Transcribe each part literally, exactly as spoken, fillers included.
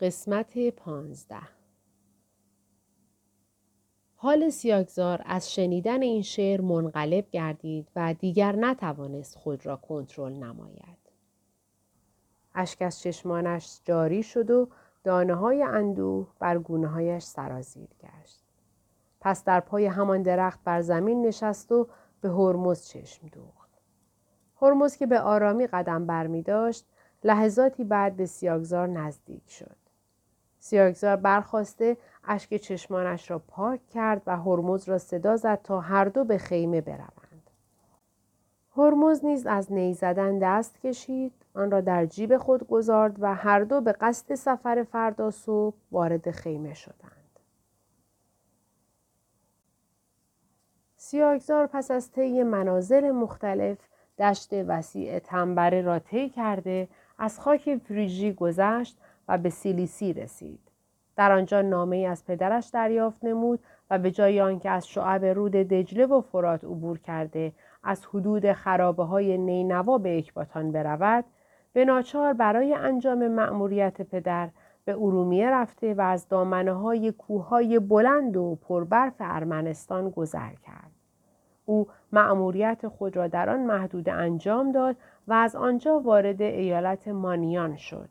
قسمت پانزده. حال سیاکزار از شنیدن این شعر منقلب گردید و دیگر نتوانست خود را کنترل نماید. اشک از چشمانش جاری شد و دانه‌های اندوه بر گونه‌هایش سرازیر گشت. پس در پای همان درخت بر زمین نشست و به هرمز چشم دوخت. هرمز که به آرامی قدم برمی‌داشت، لحظاتی بعد به سیاکزار نزدیک شد. سیاکزار برخاسته اشک چشمانش را پاک کرد و هرمز را صدا زد تا هر دو به خیمه بروند. هرمز نیز از نی زدن دست کشید، آن را در جیب خود گذارد و هر دو به قصد سفر فردا صبح وارد خیمه شدند. سیاکزار پس از طی مناظر مختلف دشت وسیع تنبره را طی کرده از خاک فریژی گذشت و به سیلیسی رسید. در آنجا نامه‌ای از پدرش دریافت نمود و به جای آنکه از شعب رود دجله و فرات عبور کرده از حدود خرابه‌های نینوا به اکباتان برود، به ناچار برای انجام مأموریت پدر به ارومیه رفته و از دامنه‌های کوه‌های بلند و پربرف ارمنستان گذر کرد. او مأموریت خود را در آن محدوده انجام داد و از آنجا وارد ایالت مانیان شد.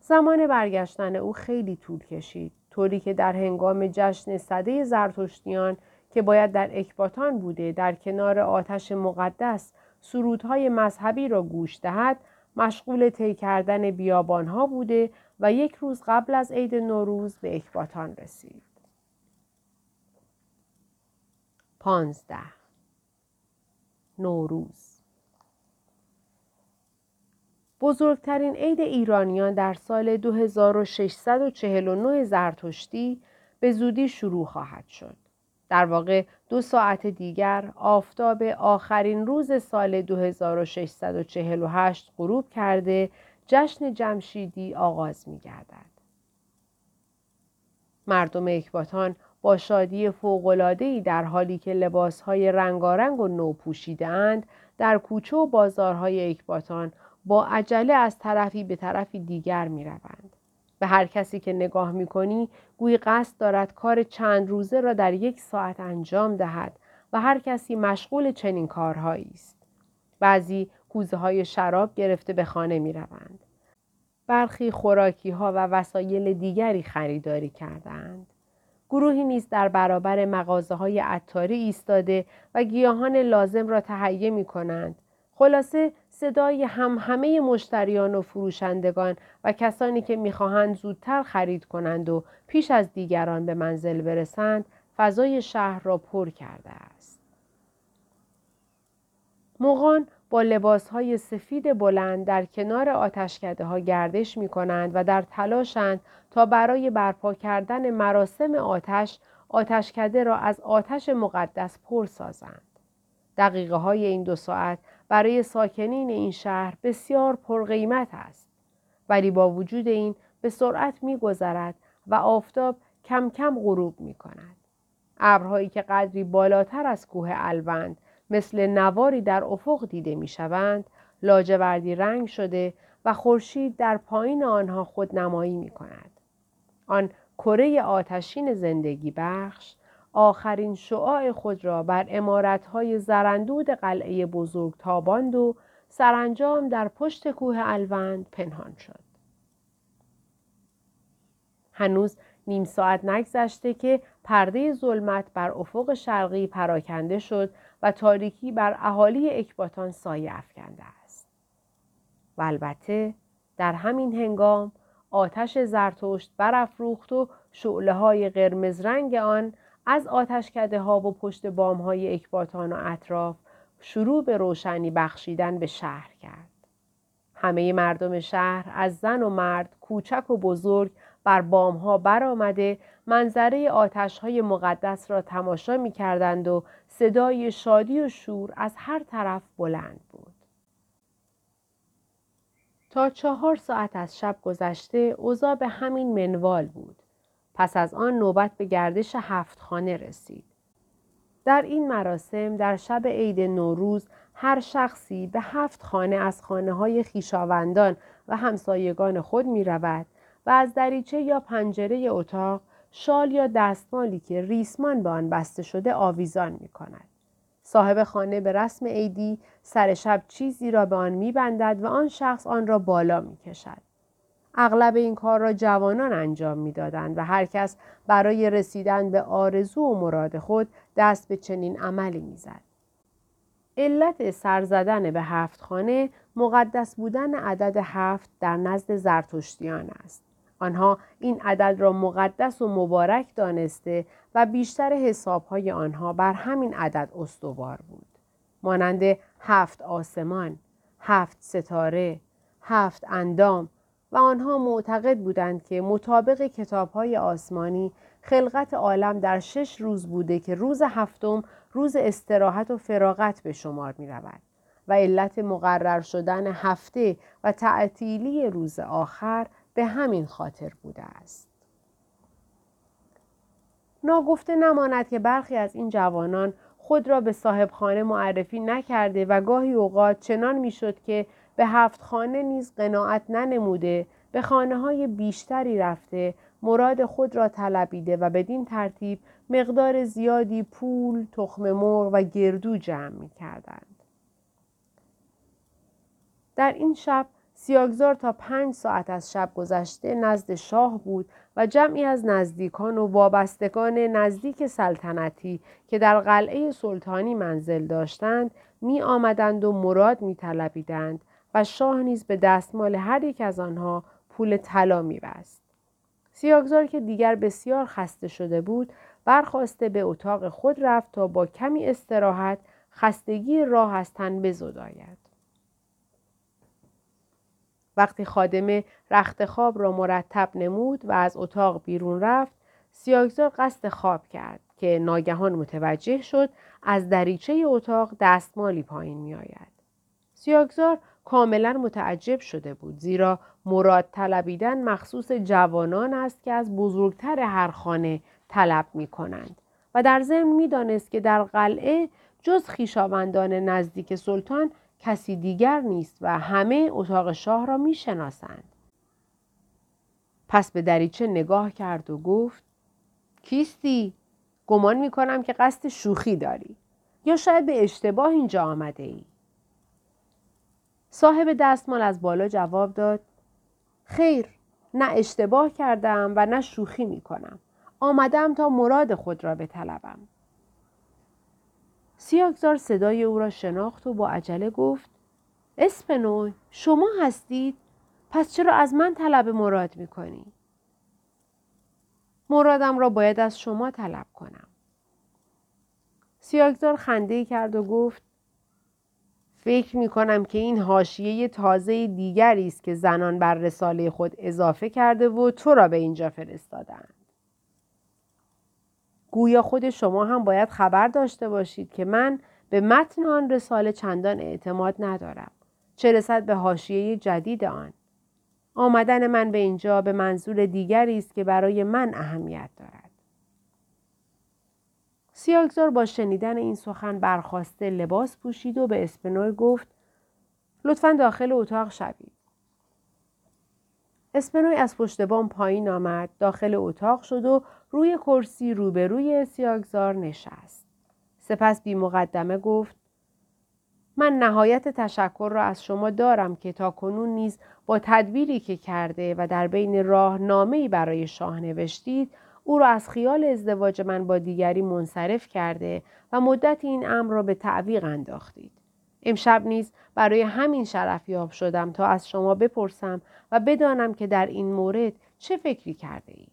زمان برگشتن او خیلی طول کشید، طوری که در هنگام جشن سده زرتشتیان که باید در اکباتان بوده در کنار آتش مقدس سرودهای مذهبی را گوش دهد، مشغول طی کردن بیابانها بوده و یک روز قبل از عید نوروز به اکباتان رسید. پانزده. نوروز بزرگترین عید ایرانیان در سال دو هزار و ششصد و چهل و نه زرتشتی به زودی شروع خواهد شد. در واقع دو ساعت دیگر آفتاب آخرین روز سال دو هزار و ششصد و چهل و هشت غروب کرده جشن جمشیدی آغاز می گردد. مردم اکباتان با شادی فوق‌العاده‌ای در حالی که لباس‌های رنگارنگ و نو پوشیده‌اند در کوچه و بازارهای اکباتان با عجله از طرفی به طرفی دیگر می‌روند. به هر کسی که نگاه می‌کنی گویی قصد دارد کار چند روزه را در یک ساعت انجام دهد و هر کسی مشغول چنین کارهایی است. بعضی کوزه‌های شراب گرفته به خانه می‌روند. برخی خوراکی‌ها و وسایل دیگری خریداری کردند. گروهی نیز در برابر مغازه‌های عطاری ایستاده و گیاهان لازم را تهیه می‌کنند. خلاصه صدای همهمه مشتریان و فروشندگان و کسانی که می‌خواهند زودتر خرید کنند و پیش از دیگران به منزل برسند، فضای شهر را پر کرده است. مغان با لباس‌های سفید بلند در کنار آتشکده‌ها گردش می‌کنند و در تلاشند تا برای برپا کردن مراسم آتش، آتشکده را از آتش مقدس پر سازند. دقیقه های این دو ساعت برای ساکنین این شهر بسیار پرقیمت است، ولی با وجود این به سرعت می‌گذرد و آفتاب کم کم غروب می‌کند. ابرهایی که قدری بالاتر از کوه الوند مثل نواری در افق دیده می‌شوند، لاجوردی رنگ شده و خورشید در پایین آنها خود نمایی می‌کند. آن کره آتشین زندگی بخش آخرین شعاع خود را بر عمارت‌های زرندود قلعه بزرگ تاباند و سرانجام در پشت کوه الوند پنهان شد. هنوز نیم ساعت نگذشته که پرده ظلمت بر افق شرقی پراکنده شد و تاریکی بر اهالی اکباتان سایه افکنده است. و البته در همین هنگام آتش زرتشت برافروخت و شعله‌های قرمز رنگ آن از آتشکده‌ها و پشت بام‌های اکباتان و اطراف شروع به روشنی بخشیدن به شهر کرد. همه مردم شهر از زن و مرد، کوچک و بزرگ بر بام‌ها برآمده منظره آتش‌های مقدس را تماشا می‌کردند و صدای شادی و شور از هر طرف بلند بود. تا چهار ساعت از شب گذشته اوضاع به همین منوال بود. پس از آن نوبت به گردش هفت خانه رسید. در این مراسم در شب عید نوروز هر شخصی به هفت خانه از خانه‌های خویشاوندان و همسایگان خود می‌رود و از دریچه یا پنجره اتاق شال یا دستمالی که ریسمان به آن بسته شده آویزان می‌کند. صاحب خانه به رسم عیدی سر شب چیزی را به آن می‌بندد و آن شخص آن را بالا می‌کشد. اغلب این کار را جوانان انجام می‌دادند و هر کس برای رسیدن به آرزو و مراد خود دست به چنین عملی می‌زد. علت سر زدن به هفت خانه مقدس بودن عدد هفت در نزد زرتشتیان است. آنها این عدد را مقدس و مبارک دانسته و بیشتر حساب‌های آنها بر همین عدد استوار بود. مانند هفت آسمان، هفت ستاره، هفت اندام و آنها معتقد بودند که مطابق کتاب‌های آسمانی خلقت عالم در شش روز بوده که روز هفتم روز استراحت و فراغت به شمار می رود و علت مقرر شدن هفته و تعطیلی روز آخر به همین خاطر بوده است. ناگفته نماند که برخی از این جوانان خود را به صاحبخانه معرفی نکرده و گاهی اوقات چنان می شد که به هفت خانه نیز قناعت ننموده به خانه های بیشتری رفته، مراد خود را طلبیده و بدین ترتیب مقدار زیادی پول، تخم مرغ و گردو جمع می کردند. در این شب سیاگزار تا پنج ساعت از شب گذشته نزد شاه بود و جمعی از نزدیکان و وابستگان نزدیک سلطنتی که در قلعه سلطانی منزل داشتند می آمدند و مراد می طلبیدند و شاه نیز به دستمال هر یک از آنها پول طلا می بست. سیاگزار که دیگر بسیار خسته شده بود برخواسته به اتاق خود رفت تا با کمی استراحت خستگی راه از تن بزداید. وقتی خادم رخت خواب را مرتب نمود و از اتاق بیرون رفت، سیاگزار قصد خواب کرد که ناگهان متوجه شد از دریچه اتاق دستمالی پایین می آید. سیاگزار کاملا متعجب شده بود زیرا مراد طلبیدن مخصوص جوانان است که از بزرگتر هر خانه طلب می کنند و در ضمن می دانست که در قلعه جز خویشاوندان نزدیک سلطان کسی دیگر نیست و همه اتاق شاه را می شناسند. پس به دریچه نگاه کرد و گفت: کیستی؟ گمان می کنم که قصد شوخی داری یا شاید به اشتباه اینجا آمده ای. صاحب دستمال از بالا جواب داد: خیر، نه اشتباه کردم و نه شوخی می کنم. آمدم تا مراد خود را بطلبم. سیاگزار صدای او را شناخت و با عجله گفت: اسپنوی، شما هستید؟ پس چرا از من طلب مراد می کنی؟ مرادم را باید از شما طلب کنم. سیاگزار خنده‌ای کرد و گفت: فکر می کنم که این حاشیه تازه دیگری است که زنان بر رساله خود اضافه کرده و تو را به اینجا فرستادند. گویا خود شما هم باید خبر داشته باشید که من به متن آن رساله چندان اعتماد ندارم، چه رسد به حاشیه جدید آن. آمدن من به اینجا به منظور دیگری است که برای من اهمیت دارد. سیاگزار با شنیدن این سخن برخاسته لباس پوشید و به اسپنوی گفت: لطفاً داخل اتاق شوید. اسپنوی از پشت بام پایین آمد، داخل اتاق شد و روی کرسی روبروی سیاگزار نشست. سپس بی مقدمه گفت: من نهایت تشکر را از شما دارم که تا کنون نیز با تدبیری که کرده و در بین راه نامه‌ای برای شاه نوشتید، او را از خیال ازدواج من با دیگری منصرف کرده و مدت این امر را به تعویق انداختید. امشب نیز برای همین شرفیاب شدم تا از شما بپرسم و بدانم که در این مورد چه فکری کرده اید.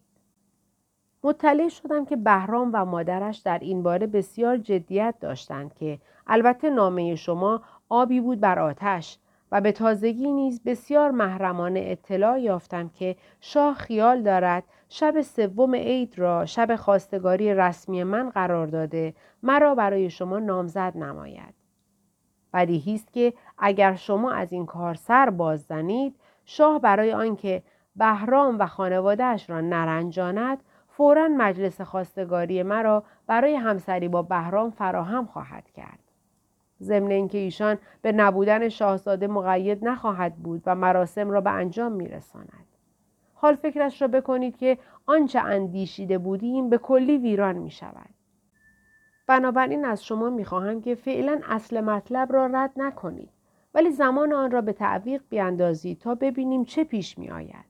مطلع شدم که بهرام و مادرش در این باره بسیار جدیت داشتند که البته نامه شما آبی بود بر آتش و به تازگی نیز بسیار محرمانه اطلاع یافتم که شاه خیال دارد شب سوم عید را شب خواستگاری رسمی من قرار داده مرا برای شما نامزد نماید. بدیهی است که اگر شما از این کار سر باز زنید، شاه برای آنکه بهرام و خانواده‌اش را نرنجاند فوراً مجلس خواستگاری مرا برای همسری با بهرام فراهم خواهد کرد. ضمن اینکه ایشان به نبودن شاهزاده مقید نخواهد بود و مراسم را به انجام میرساند. حال فکرش را بکنید که آنچه اندیشیده بودیم به کلی ویران می شود. بنابراین از شما می خواهم که فعلا اصل مطلب را رد نکنید، ولی زمان آن را به تعویق بیاندازید تا ببینیم چه پیش می آید.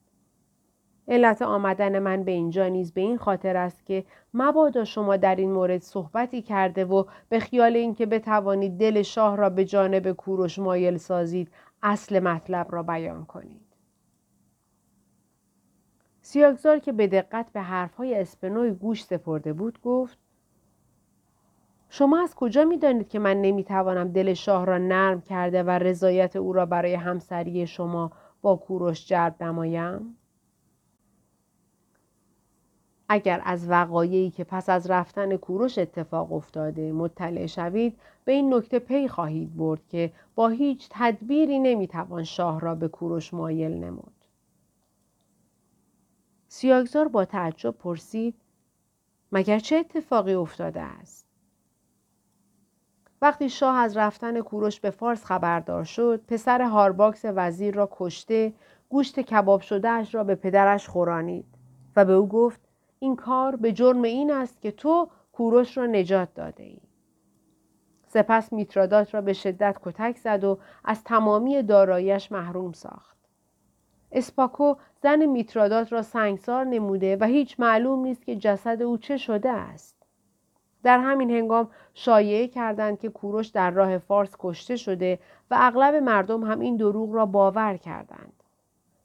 علت آمدن من به اینجا نیز به این خاطر است که مبادا شما در این مورد صحبتی کرده و به خیال اینکه بتوانید دل شاه را به جانب کوروش مایل سازید اصل مطلب را بیان کنید. سیاکزار که به دقت به حرفهای اسپنوی گوش سپرده بود گفت: شما از کجا می دانید که من نمی توانم دل شاه را نرم کرده و رضایت او را برای همسری شما با کوروش جلب نمایم؟ اگر از وقایعی که پس از رفتن کوروش اتفاق افتاده مطلع شوید، به این نکته پی خواهید برد که با هیچ تدبیری نمیتوان شاه را به کوروش مایل نمود. سیاکزار با تعجب پرسید: مگر چه اتفاقی افتاده است؟ وقتی شاه از رفتن کوروش به فارس خبردار شد، پسر هارباکس وزیر را کشته، گوشت کباب شده اش را به پدرش خورانید و به او گفت: این کار به جرم این است که تو کوروش را نجات داده ای. سپس میترادات را به شدت کتک زد و از تمامی دارایی‌اش محروم ساخت. اسپاکو زن میترادات را سنگسار نموده و هیچ معلوم نیست که جسد او چه شده است. در همین هنگام شایعه کردند که کوروش در راه فارس کشته شده و اغلب مردم هم این دروغ را باور کردند.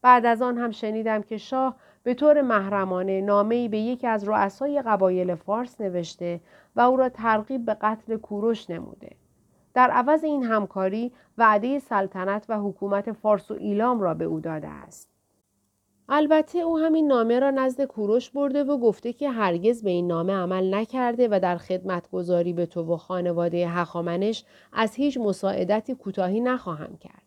بعد از آن هم شنیدم که شاه به طور محرمانه نامه‌ای به یکی از رؤسای قبایل فارس نوشته و او را ترغیب به قتل کوروش نموده. در عوض این همکاری وعده سلطنت و حکومت فارس و ایلام را به او داده است. البته او همین نامه را نزد کوروش برده و گفته که هرگز به این نامه عمل نکرده و در خدمتگزاری به تو و خانواده هخامنش از هیچ مساعدتی کوتاهی نخواهم کرد.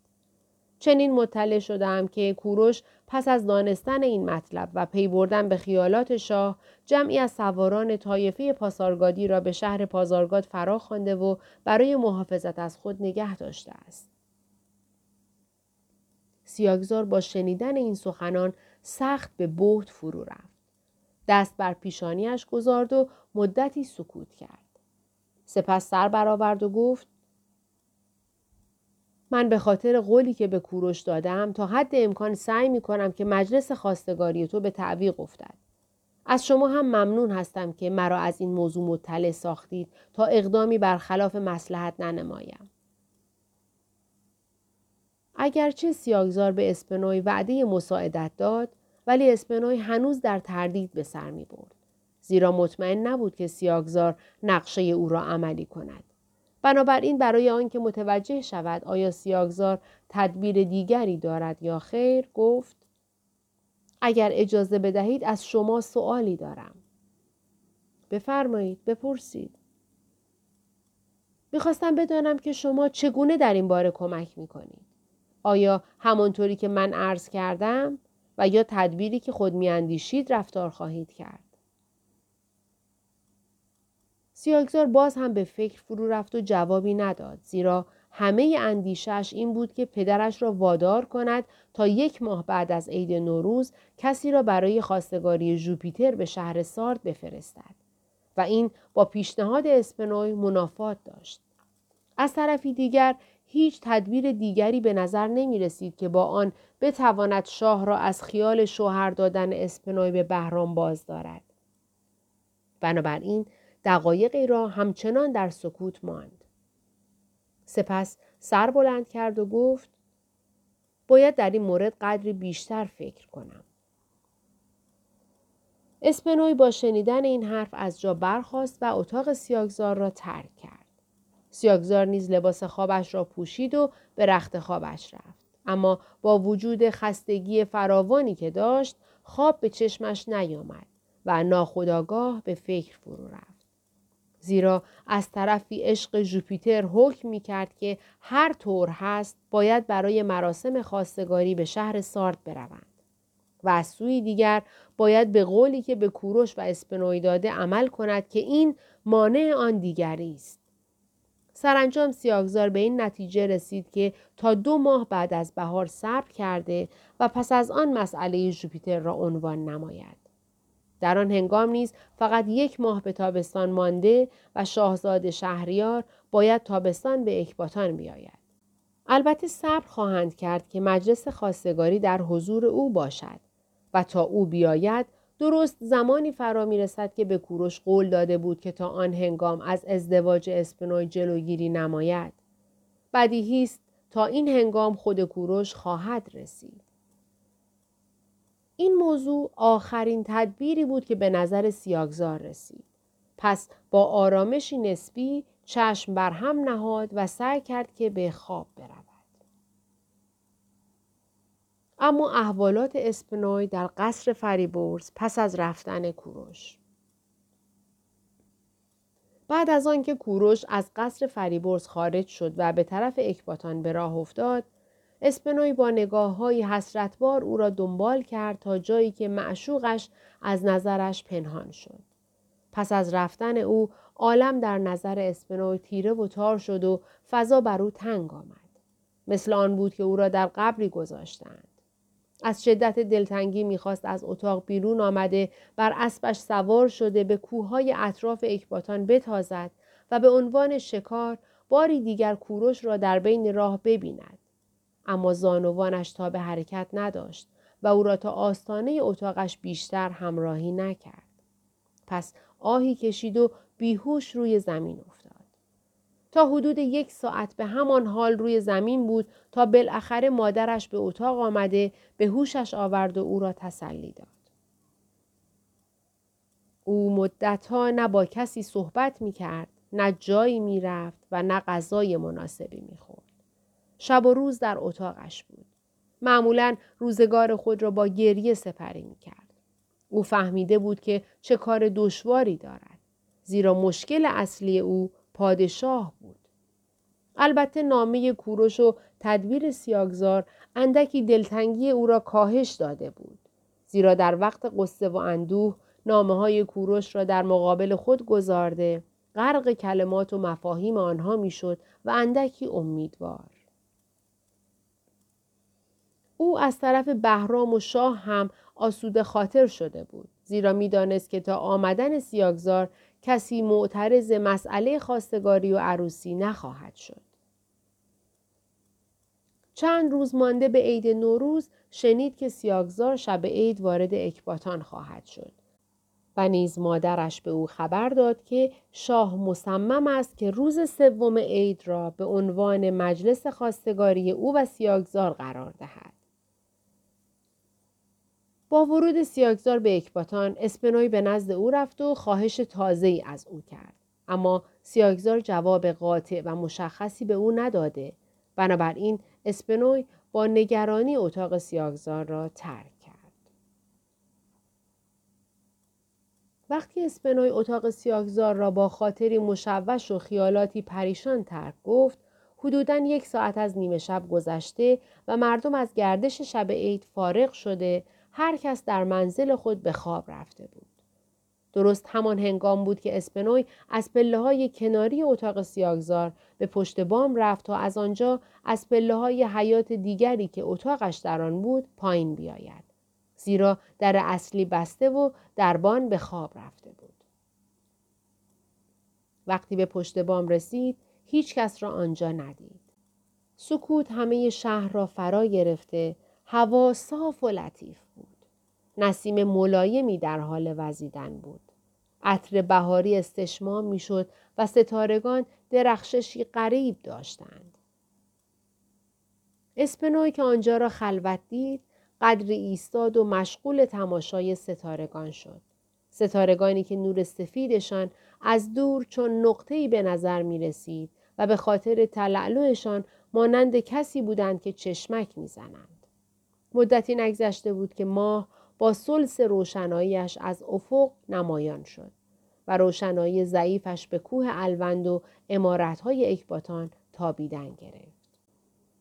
چنین مطلع شدم که کوروش پس از دانستن این مطلب و پی بردن به خیالات شاه، جمعی از سواران طایفه پاسارگادی را به شهر پازارگاد فرا خوانده و برای محافظت از خود نگه داشته است. سیاکزار با شنیدن این سخنان سخت به بهت فرو رفت. دست بر پیشانیش گذارد و مدتی سکوت کرد. سپس سر برآورد و گفت: من به خاطر قولی که به کوروش دادم تا حد امکان سعی می کنم که مجلس خواستگاری تو به تعویق افتد. از شما هم ممنون هستم که مرا از این موضوع مطلع ساختید تا اقدامی برخلاف مصلحت ننمایم. اگرچه سیاکزار به اسپنوی وعده مساعدت داد، ولی اسپنوی هنوز در تردید به سر می برد. زیرا مطمئن نبود که سیاکزار نقشه او را عملی کند. بنابراین برای آنکه متوجه شود آیا سیاکزار تدبیر دیگری دارد یا خیر، گفت: اگر اجازه بدهید از شما سؤالی دارم. بفرمایید، بپرسید. میخواستم بدانم که شما چگونه در این باره کمک میکنید؟ آیا همانطوری که من عرض کردم و یا تدبیری که خود میاندیشید رفتار خواهید کرد؟ سیاکزار باز هم به فکر فرو رفت و جوابی نداد، زیرا همه اندیشه‌اش این بود که پدرش را وادار کند تا یک ماه بعد از عید نوروز کسی را برای خواستگاری ژوپیتر به شهر سارد بفرستد و این با پیشنهاد اسپنوی منافات داشت. از طرفی دیگر هیچ تدبیر دیگری به نظر نمی رسید که با آن بتواند شاه را از خیال شوهر دادن اسپنوی به بهرام باز دارد. بنابراین دقایقی را همچنان در سکوت ماند. سپس سر بلند کرد و گفت: باید در این مورد قدری بیشتر فکر کنم. اسپنوی با شنیدن این حرف از جا برخاست و اتاق سیاکزار را ترک کرد. سیاکزار نیز لباس خوابش را پوشید و به رخت خوابش رفت. اما با وجود خستگی فراوانی که داشت، خواب به چشمش نیامد و ناخودآگاه به فکر فرو رفت. زیرا از طرفی عشق ژوپیتر حکم می‌کرد که هر طور هست باید برای مراسم خواستگاری به شهر سارد بروند و از سوی دیگر باید به قولی که به کوروش و اسپنوی داده عمل کند که این مانع آن دیگری است. سرانجام سیاوشزار به این نتیجه رسید که تا دو ماه بعد از بهار صبر کرده و پس از آن مسئله ژوپیتر را عنوان نماید. در آن هنگام نیز فقط یک ماه به تابستان مانده و شاهزاده شهریار باید تابستان به اکباتان بیاید. البته صبر خواهند کرد که مجلس خواستگاری در حضور او باشد و تا او بیاید درست زمانی فرا می رسد که به کوروش قول داده بود که تا آن هنگام از ازدواج اسپنوی جلوگیری نماید. بدیهی است تا این هنگام خود کوروش خواهد رسید. این موضوع آخرین تدبیری بود که به نظر سیاوشزار رسید. پس با آرامشی نسبی چشم بر هم نهاد و سعی کرد که به خواب برود. اما احوالات اسپنوی در قصر فریبرز پس از رفتن کوروش. بعد از آنکه کوروش از قصر فریبرز خارج شد و به طرف اکباتان به راه افتاد، اسپنوی با نگاه‌های حسرتبار او را دنبال کرد تا جایی که معشوقش از نظرش پنهان شد. پس از رفتن او، عالم در نظر اسپنوی تیره و تار شد و فضا بر او تنگ آمد. مثل آن بود که او را در قبری گذاشتند. از شدت دلتنگی می‌خواست از اتاق بیرون آمده بر اسبش سوار شده به کوههای اطراف اکباتان بتازد و به عنوان شکار باری دیگر کوروش را در بین راه ببیند. اما زانوانش تا به حرکت نداشت و او را تا آستانه اتاقش بیشتر همراهی نکرد. پس آهی کشید و بیهوش روی زمین افتاد. تا حدود یک ساعت به همان حال روی زمین بود تا بالاخره مادرش به اتاق آمده به هوشش آورد و او را تسلی داد. او مدت‌ها نه با کسی صحبت می‌کرد، نه جایی می‌رفت و نه غذای مناسبی می‌خورد. شب و روز در اتاقش بود. معمولاً روزگار خود را با گریه سپری می‌کرد. او فهمیده بود که چه کار دشواری دارد، زیرا مشکل اصلی او پادشاه بود. البته نامه کوروش و تدبیر سیاوشزار اندکی دلتنگی او را کاهش داده بود، زیرا در وقت غصه و اندوه نامه‌های کوروش را در مقابل خود گذارده غرق کلمات و مفاهیم آنها میشد و اندکی امیدوار. او از طرف بهرام و شاه هم آسوده خاطر شده بود، زیرا میدانست که تا آمدن سیاوشزار کسی معترض مسئله خواستگاری و عروسی نخواهد شد. چند روز مانده به عید نوروز شنید که سیاوشزار شب عید وارد اکباتان خواهد شد و نیز مادرش به او خبر داد که شاه مصمم است که روز سوم عید را به عنوان مجلس خواستگاری او و سیاوشزار قرار دهد. با ورود سیاوشزار به اکباتان، اسپنوی به نزد او رفت و خواهش تازه‌ای از او کرد. اما سیاوشزار جواب قاطع و مشخصی به او نداده. بنابراین اسپنوی با نگرانی اتاق سیاوشزار را ترک کرد. وقتی اسپنوی اتاق سیاوشزار را با خاطری مشوش و خیالاتی پریشان ترک گفت، حدوداً یک ساعت از نیمه شب گذشته و مردم از گردش شب عید فارغ شده، هر کس در منزل خود به خواب رفته بود. درست همان هنگام بود که اسپنوی از پله‌های کناری اتاق سیاوشزار به پشت بام رفت تا از آنجا از پله‌های حیات دیگری که اتاقش در آن بود پایین بیاید. زیرا در اصلی بسته و دربان به خواب رفته بود. وقتی به پشت بام رسید، هیچ کس را آنجا ندید. سکوت همه شهر را فرا گرفته، هوا صاف و لطیف بود. نسیم ملایمی در حال وزیدن بود. عطر بهاری استشمام میشد و ستارگان درخششی غریب داشتند. اسپنوی که آنجا را خلوت دید، قدری ایستاد و مشغول تماشای ستارگان شد. ستارگانی که نور سفیدشان از دور چون نقطه‌ای به نظر می رسید و به خاطر تلالوشان مانند کسی بودند که چشمک می زنند. مدتی نگذشته بود که ماه با سلس روشناییش از افق نمایان شد و روشنایی ضعیفش به کوه الوند و عمارت‌های اکباتان تابیدن گرفت.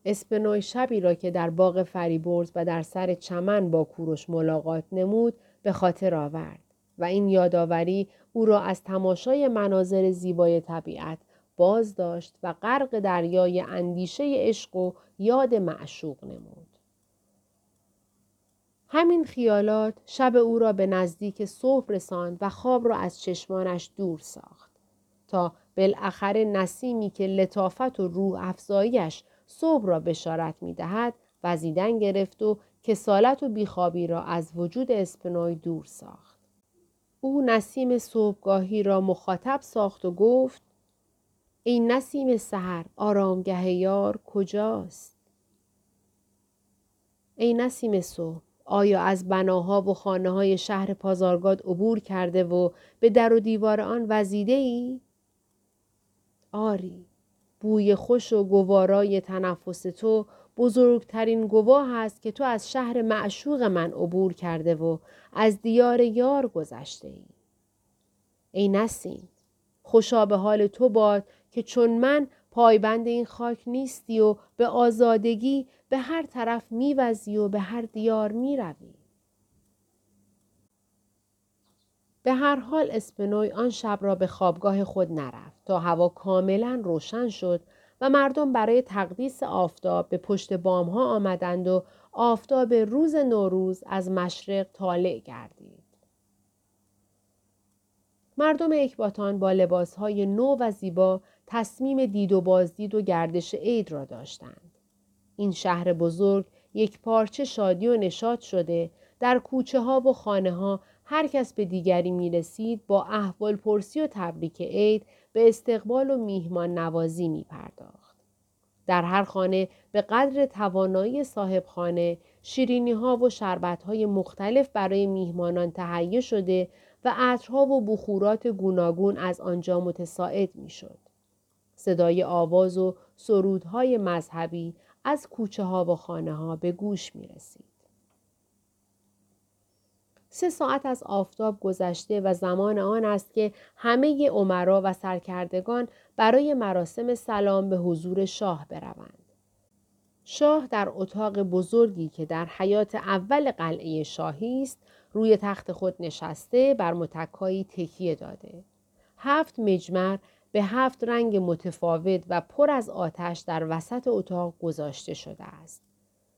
اسپنوی شبی را که در باغ فریبرز و در سر چمن با کوروش ملاقات نمود به خاطر آورد و این یادآوری او را از تماشای مناظر زیبای طبیعت باز داشت و غرق دریای اندیشه عشق و یاد معشوق نمود. همین خیالات شب او را به نزدیک صبح رساند و خواب را از چشمانش دور ساخت تا بالاخره نسیمی که لطافت و روح افزاییش صبح را بشارت می دهد وزیدن گرفت و کسالت و بیخوابی را از وجود اسپنای دور ساخت. او نسیم صبحگاهی را مخاطب ساخت و گفت: ای نسیم سحر، آرامگه یار کجاست؟ ای نسیم صبح، آیا از بناها و خانه‌های شهر پازارگاد عبور کرده و به در و دیوار آن وزیده ای؟ آری، بوی خوش و گوارای تنفس تو بزرگترین گواه است که تو از شهر معشوق من عبور کرده و از دیار یار گذشته ای. ای نسیم، خوشا به حال تو باد که چون من پایبند این خاک نیستی و به آزادگی به هر طرف میوزی و به هر دیار میروی. به هر حال اسپنوی آن شب را به خوابگاه خود نرفت تا هوا کاملا روشن شد و مردم برای تقدیس آفتاب به پشت بام ها آمدند و آفتاب روز نوروز از مشرق طالع گردید. مردم اکباتان با لباسهای نو و زیبا تصمیم دید و بازدید و گردش عید را داشتند. این شهر بزرگ یک پارچه شادی و نشاط شده، در کوچه ها و خانه ها هر کس به دیگری می رسید با احوال پرسی و تبریک عید به استقبال و میهمان نوازی می پرداخت. در هر خانه به قدر توانایی صاحب خانه شیرینی ها و شربت های مختلف برای میهمانان تهیه شده و عطرها و بخورات گوناگون از آنجا متصاعد می شد. صدای آواز و سرودهای مذهبی از کوچه ها و خانه ها به گوش می رسید. سه ساعت از آفتاب گذشته و زمان آن است که همه امرا و سرکردگان برای مراسم سلام به حضور شاه بروند. شاه در اتاق بزرگی که در حیات اول قلعه شاهی است، روی تخت خود نشسته بر متکایی تکیه داده. هفت مجمر به هفت رنگ متفاوت و پر از آتش در وسط اتاق گذاشته شده است.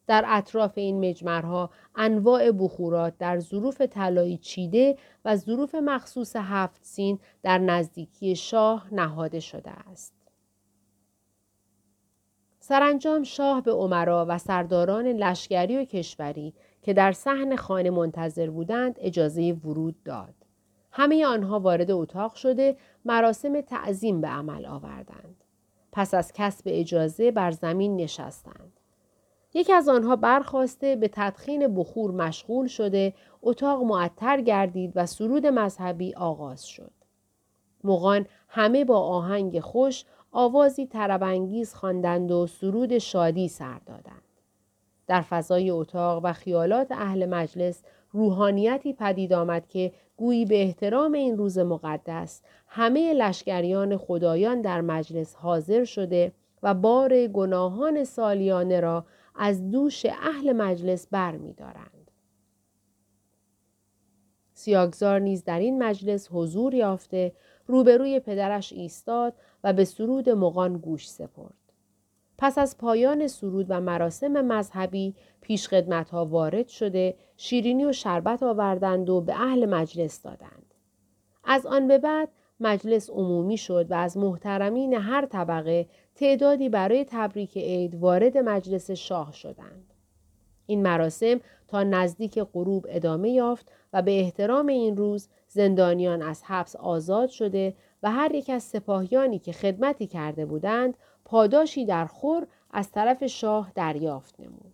در اطراف این مجمرها انواع بخورات در ظروف طلایی چیده و ظروف مخصوص هفت سین در نزدیکی شاه نهاده شده است. سرانجام شاه به امرا و سرداران لشکری و کشوری که در صحن خانه منتظر بودند اجازه ورود داد. همه آنها وارد اتاق شده مراسم تعظیم به عمل آوردند. پس از کسب اجازه بر زمین نشستند. یکی از آنها برخاسته به تدخین بخور مشغول شده، اتاق معطر گردید و سرود مذهبی آغاز شد. مغان همه با آهنگ خوش آوازی طرب‌انگیز خواندند و سرود شادی سر دادند. در فضای اتاق و خیالات اهل مجلس روحانیتی پدید آمد که گویی به احترام این روز مقدس همه لشکریان خدایان در مجلس حاضر شده و بار گناهان سالیانه را از دوش اهل مجلس بر می دارند. سیاگزار نیز در این مجلس حضور یافته، روبروی پدرش ایستاد و به سرود مغان گوش سپرد. پس از پایان سرود و مراسم مذهبی پیشخدمت‌ها وارد شده، شیرینی و شربت آوردند و به اهل مجلس دادند. از آن به بعد مجلس عمومی شد و از محترمین هر طبقه تعدادی برای تبریک عید وارد مجلس شاه شدند. این مراسم تا نزدیک غروب ادامه یافت و به احترام این روز زندانیان از حبس آزاد شده و هر یک از سپاهیانی که خدمتی کرده بودند پاداشی در خور از طرف شاه دریافت نمود.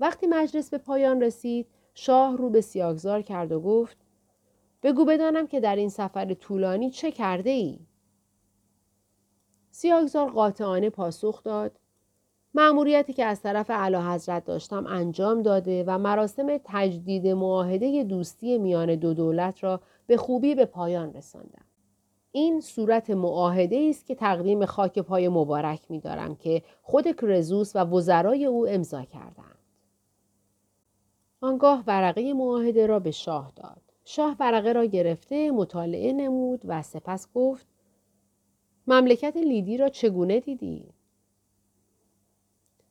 وقتی مجلس به پایان رسید، شاه رو به سیاگزار کرد و گفت: بگو بدانم که در این سفر طولانی چه کرده ای؟ سیاگزار قاطعانه پاسخ داد: مأموریتی که از طرف اعلیحضرت داشتم انجام داده و مراسم تجدید معاهده دوستی میان دو دولت را به خوبی به پایان رساندم. این صورت معاهده است که تقدیم خاک پای مبارک می دارم که خود کرزوس و وزرای او امضا کردند. آنگاه ورقه معاهده را به شاه داد. شاه ورقه را گرفته مطالعه نمود و سپس گفت: مملکت لیدی را چگونه دیدی؟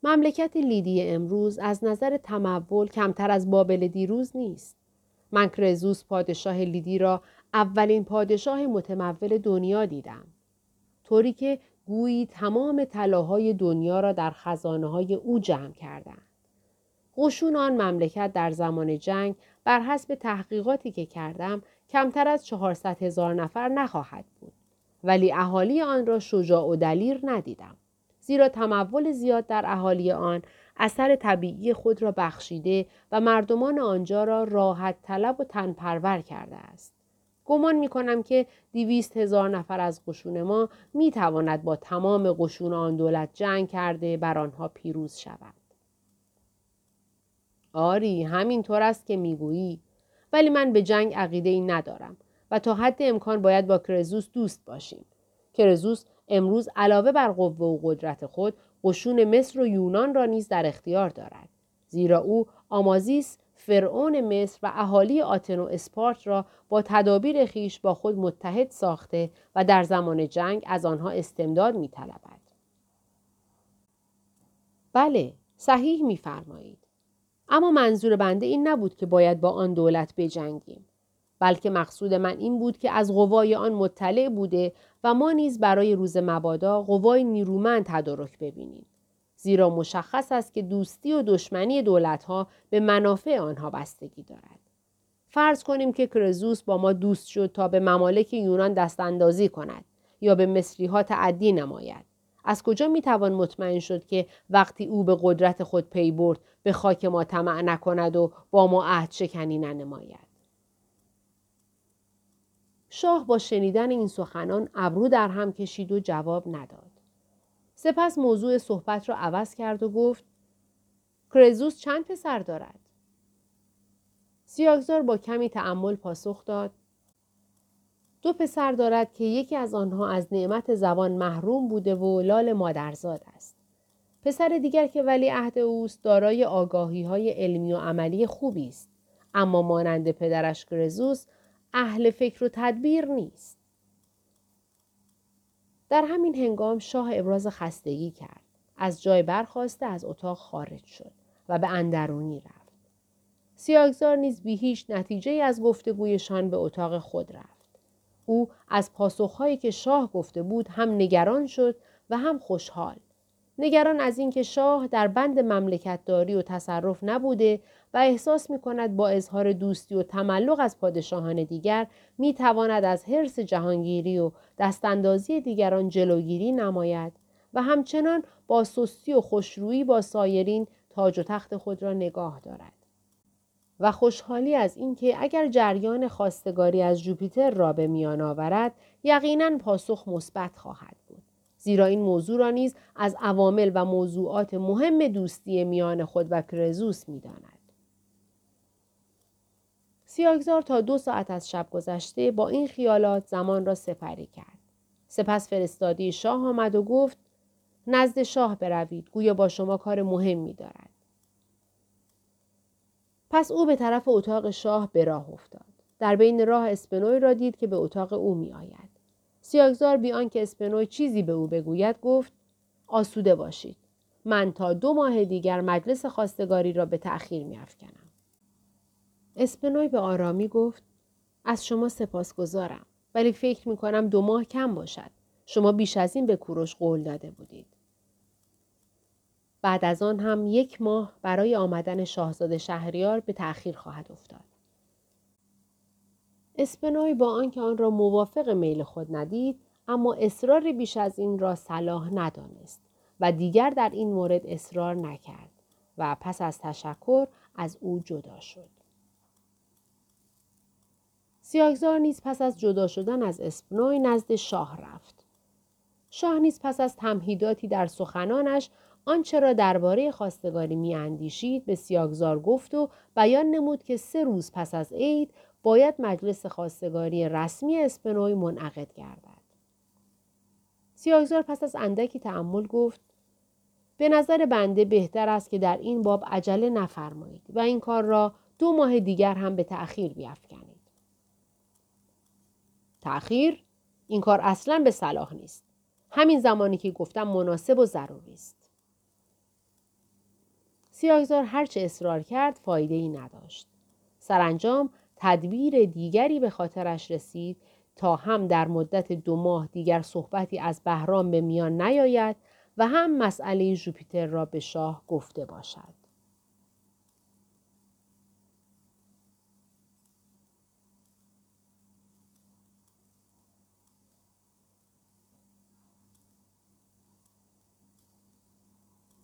مملکت لیدی امروز از نظر تمول کمتر از بابل دیروز نیست. منکرزوس پادشاه لیدی را اولین پادشاه متمول دنیا دیدم. طوری که گویی تمام طلاهای دنیا را در خزانه‌های او جمع کردند. قشون آن مملکت در زمان جنگ بر حسب تحقیقاتی که کردم کمتر از چهارصد هزار نفر نخواهد بود. ولی اهالی آن را شجاع و دلیر ندیدم. زیرا تمول زیاد در اهالی آن اثر طبیعی خود را بخشیده و مردمان آنجا را راحت طلب و تن پرور کرده است. گمان می کنم که دویست هزار نفر از قشون ما می تواند با تمام قشون آن دولت جنگ کرده بر آنها پیروز شود. آری همینطور است که می گویی. ولی من به جنگ عقیده ای ندارم و تا حد امکان باید با کرزوس دوست باشیم. کرزوس امروز علاوه بر قوه و قدرت خود قشون مصر و یونان را نیز در اختیار دارد. زیرا او آمازیس فرعون مصر و اهالی آتن و اسپارت را با تدابیر خیش با خود متحد ساخته و در زمان جنگ از آنها استمداد می طلبد. بله، صحیح می فرمایید. اما منظور بنده این نبود که باید با آن دولت بجنگیم. بلکه مقصود من این بود که از قوای آن مطلع بوده و ما نیز برای روز مبادا قوای نیرومند تدارک ببینیم. زیرا مشخص است که دوستی و دشمنی دولت‌ها به منافع آنها بستگی دارد. فرض کنیم که کرزوس با ما دوست شد تا به ممالک یونان دست اندازی کند یا به مصری‌ها تعدی نماید. از کجا میتوان مطمئن شد که وقتی او به قدرت خود پی برد به خاک ما طمع نکند و با ما عهد شکنی ننماید؟ شاه با شنیدن این سخنان ابرو در هم کشید و جواب نداد. سپس موضوع صحبت را عوض کرد و گفت کرزوس چند پسر دارد؟ سیاکزار با کمی تأمل پاسخ داد دو پسر دارد که یکی از آنها از نعمت زبان محروم بوده و لال مادرزاد است. پسر دیگر که ولی عهد اوست دارای آگاهی‌های علمی و عملی خوبی است. اما مانند پدرش کرزوس اهل فکر و تدبیر نیست. در همین هنگام شاه ابراز خستگی کرد. از جای برخاسته از اتاق خارج شد و به اندرونی رفت. سیاکزار نیز بی هیچ نتیجه از گفتگویشان به اتاق خود رفت. او از پاسخهایی که شاه گفته بود هم نگران شد و هم خوشحال. نگران از اینکه شاه در بند مملکتداری و تصرف نبوده و احساس می‌کند با اظهار دوستی و تملق از پادشاهان دیگر می‌تواند از حرص جهانگیری و دستاندازی دیگران جلوگیری نماید و همچنان با سستی و خوشرویی با سایرین تاج و تخت خود را نگاه دارد و خوشحالی از اینکه اگر جریان خواستگاری از جوپیتر را به میان آورد یقیناً پاسخ مثبت خواهد بود. زیرا این موضوع را نیز از عوامل و موضوعات مهم دوستی میان خود و کرزوس می‌داند. سیاکزار تا دو ساعت از شب گذشته با این خیالات زمان را سپری کرد. سپس فرستاده شاه آمد و گفت نزد شاه بروید، گویا با شما کار مهمی دارد. پس او به طرف اتاق شاه به راه افتاد. در بین راه اسپنوی را دید که به اتاق او می آید. سیاکزار بی آنکه اسپنوی چیزی به او بگوید گفت آسوده باشید. من تا دو ماه دیگر مجلس خواستگاری را به تأخیر می افکنم. اسپنوی به آرامی گفت از شما سپاسگزارم ولی فکر می کنم دو ماه کم باشد. شما بیش از این به کوروش قول داده بودید. بعد از آن هم یک ماه برای آمدن شاهزاده شهریار به تأخیر خواهد افتاد. اسپنوی با آنکه آن را موافق میل خود ندید اما اصرار بیش از این را صلاح ندانست و دیگر در این مورد اصرار نکرد و پس از تشکر از او جدا شد. سیاکزار نیز پس از جدا شدن از اسپنوی نزد شاه رفت. شاه نیز پس از تمهیداتی در سخنانش آنچه را درباره خواستگاری می‌اندیشید به سیاکزار گفت و بیان نمود که سه روز پس از عید باید مجلس خواستگاری رسمی اسپنوی منعقد گردد. سیاکزار پس از اندکی تأمل گفت به نظر بنده بهتر است که در این باب عجله نفرمایید و این کار را دو ماه دیگر هم به تأخیر بیفکنید. تأخیر؟ این کار اصلاً به صلاح نیست. همین زمانی که گفتم مناسب و ضروری است. سیاه‌زار هرچه اصرار کرد فایده‌ای نداشت. سرانجام تدبیر دیگری به خاطرش رسید تا هم در مدت دو ماه دیگر صحبتی از بهرام به میان نیاید و هم مسئله ژوپیتر را به شاه گفته باشد.